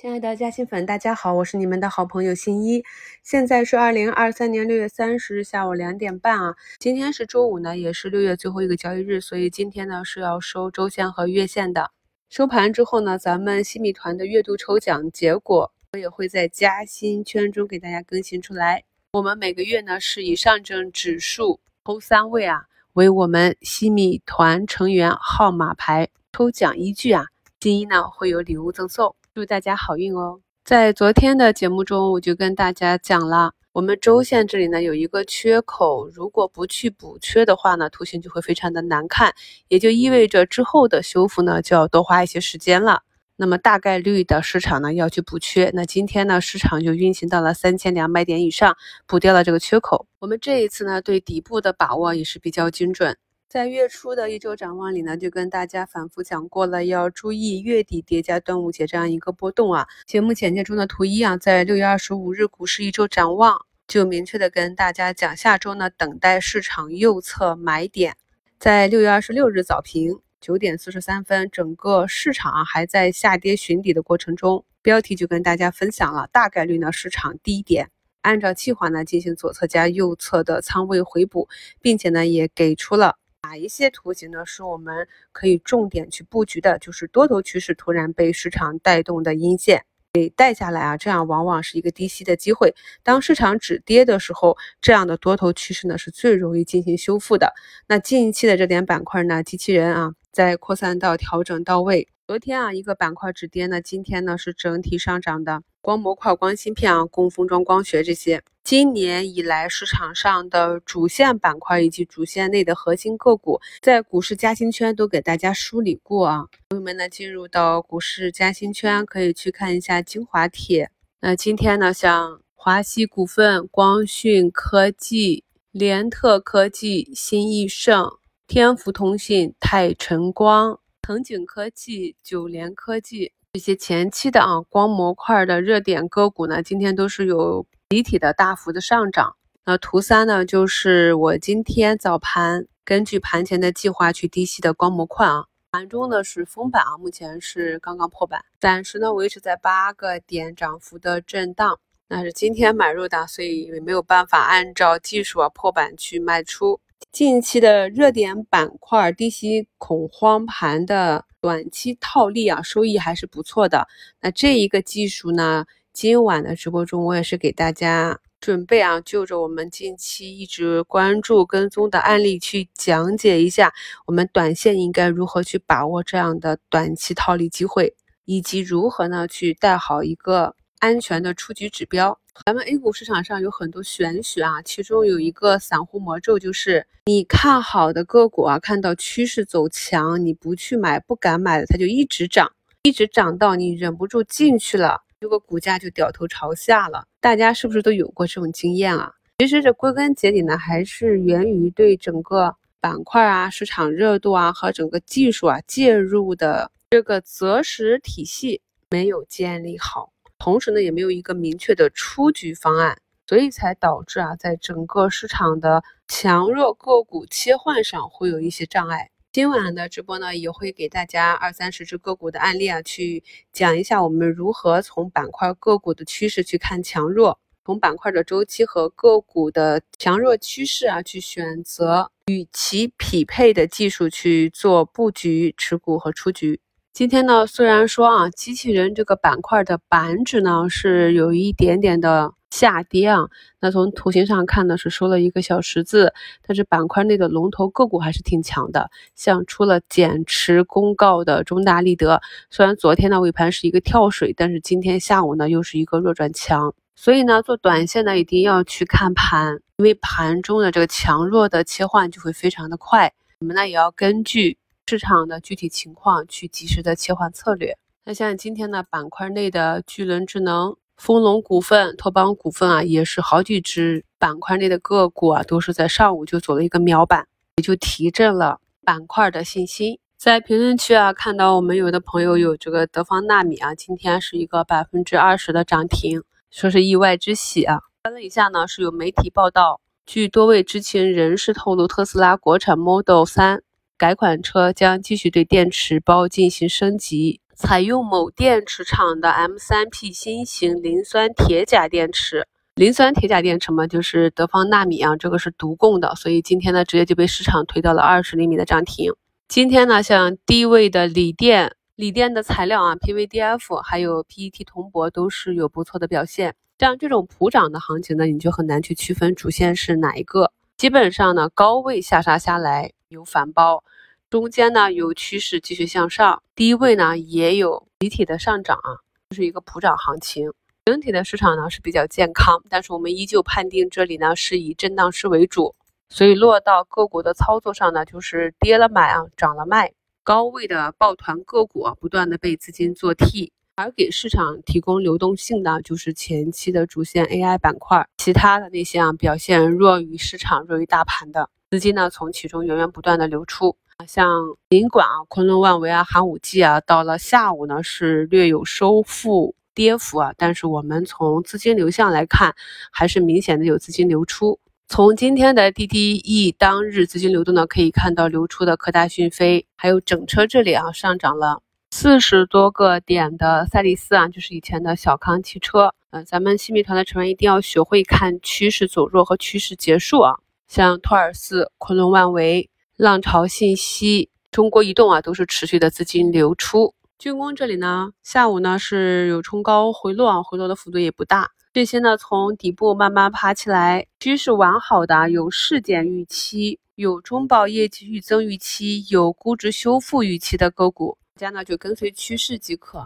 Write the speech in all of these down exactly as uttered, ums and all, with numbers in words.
亲爱的嘉兴粉，大家好，我是你们的好朋友新一。现在是二零二三年六月三十日下午两点半啊。今天是周五呢，也是六月最后一个交易日，所以今天呢是要收周线和月线的。收盘之后呢，咱们新米团的月度抽奖结果我也会在嘉兴圈中给大家更新出来。我们每个月呢是以上证指数头三位啊为我们新米团成员号码牌抽奖依据啊，新一呢会有礼物赠送。祝大家好运哦！在昨天的节目中，我就跟大家讲了，我们周线这里呢有一个缺口，如果不去补缺的话呢，图形就会非常的难看，也就意味着之后的修复呢就要多花一些时间了。那么大概率的市场呢要去补缺，那今天呢市场就运行到了三千两百点以上，补掉了这个缺口。我们这一次呢对底部的把握也是比较精准。在月初的一周展望里呢，就跟大家反复讲过了，要注意月底叠加端午节这样一个波动啊。节目简介中的图一啊，在六月二十五日股市一周展望就明确的跟大家讲，下周呢等待市场右侧买点。在六月二十六日早评九点四十三分，整个市场啊还在下跌寻底的过程中，标题就跟大家分享了，大概率呢市场低点按照计划呢进行左侧加右侧的仓位回补，并且呢也给出了哪一些图形呢是我们可以重点去布局的，就是多头趋势突然被市场带动的阴线给带下来啊，这样往往是一个低吸的机会。当市场止跌的时候，这样的多头趋势呢是最容易进行修复的。那近期的热点板块呢，机器人啊在扩散到调整到位。昨天啊一个板块止跌呢，今天呢是整体上涨的，光模块、光芯片啊、光封装、光学这些今年以来市场上的主线板块以及主线内的核心个股，在股市嘉兴圈都给大家梳理过啊。朋友们呢进入到股市嘉兴圈可以去看一下精华帖。那今天呢像华西股份、光讯科技、联特科技、新易盛、天福通信、泰晨光、腾景科技、九联科技这些前期的啊光模块的热点个股呢，今天都是有集体的大幅的上涨。那图三呢就是我今天早盘根据盘前的计划去低吸的光模块啊，盘中呢是封板啊，目前是刚刚破板，暂时呢维持在八个点涨幅的震荡。那是今天买入的，所以也没有办法按照技术啊破板去卖出。近期的热点板块低吸恐慌盘的短期套利啊，收益还是不错的。那这一个技术呢，今晚的直播中我也是给大家准备啊，就着我们近期一直关注跟踪的案例去讲解一下，我们短线应该如何去把握这样的短期套利机会，以及如何呢去带好一个安全的出局指标。咱们 A 股市场上有很多玄学啊，其中有一个散户魔咒，就是你看好的个股啊，看到趋势走强你不去买，不敢买的，它就一直涨，一直涨到你忍不住进去了，这个股价就掉头朝下了。大家是不是都有过这种经验啊？其实这归根结底呢，还是源于对整个板块啊、市场热度啊和整个技术啊介入的这个择时体系没有建立好，同时呢也没有一个明确的出局方案，所以才导致啊在整个市场的强弱个股切换上会有一些障碍。今晚的直播呢也会给大家二三十只个股的案例啊，去讲一下我们如何从板块个股的趋势去看强弱，从板块的周期和个股的强弱趋势啊去选择与其匹配的技术去做布局、持股和出局。今天呢虽然说啊机器人这个板块的板指呢是有一点点的下跌啊，那从图形上看呢是收了一个小十字，但是板块内的龙头个股还是挺强的，像出了减持公告的中大立德，虽然昨天呢尾盘是一个跳水，但是今天下午呢又是一个弱转强。所以呢做短线呢一定要去看盘，因为盘中的这个强弱的切换就会非常的快，我们呢也要根据市场的具体情况去及时的切换策略。那像今天呢板块内的巨轮智能、丰隆股份、拓邦股份啊，也是好几只板块内的个股啊，都是在上午就走了一个秒板，也就提振了板块的信心。在评论区啊，看到我们有的朋友有这个德方纳米啊，今天是一个 百分之二十 的涨停，说是意外之喜啊。翻了一下呢，是有媒体报道，据多位知情人士透露，特斯拉国产 Model 三 改款车将继续对电池包进行升级。采用某电池厂的 M 三 P 新型磷酸铁钾电池。磷酸铁钾电池嘛，就是德方纳米啊，这个是独供的，所以今天呢直接就被市场推到了二十厘米的涨停。今天呢，像低位的锂电，锂电的材料啊 P V D F 还有 P E T 铜箔都是有不错的表现。像这种普涨的行情呢，你就很难去区分主线是哪一个。基本上呢，高位下杀下来有反包，中间呢有趋势继续向上，低位呢也有集体的上涨啊，这是一个普涨行情。整体的市场呢是比较健康，但是我们依旧判定这里呢是以震荡市为主，所以落到个股的操作上呢，就是跌了买啊，涨了卖，高位的抱团个股啊，不断的被资金做替。而给市场提供流动性的就是前期的主线 A I 板块，其他的那些啊表现弱于市场、弱于大盘的资金呢，从其中源源不断的流出。像尽管啊昆仑万维啊、寒武纪啊，到了下午呢是略有收复跌幅啊，但是我们从资金流向来看，还是明显的有资金流出。从今天的 D D E 当日资金流动呢，可以看到流出的科大讯飞，还有整车这里啊上涨了四十多个点的赛力斯啊，就是以前的小康汽车。嗯、呃，咱们新米团的成员一定要学会看趋势走弱和趋势结束啊。像托尔斯、昆仑万维、浪潮信息、中国移动啊，都是持续的资金流出。军工这里呢，下午呢是有冲高回落啊，回落的幅度也不大。这些呢从底部慢慢爬起来，趋势完好的有事件预期、有中报业绩预增预期、有估值修复预期的个股。大家呢就跟随趋势即可。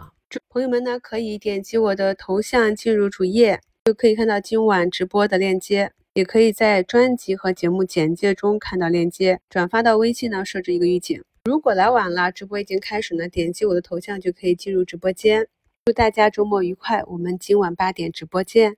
朋友们呢可以点击我的头像进入主页，就可以看到今晚直播的链接，也可以在专辑和节目简介中看到链接。转发到微信呢设置一个预警，如果来晚了，直播已经开始呢，点击我的头像就可以进入直播间。祝大家周末愉快，我们今晚八点直播见。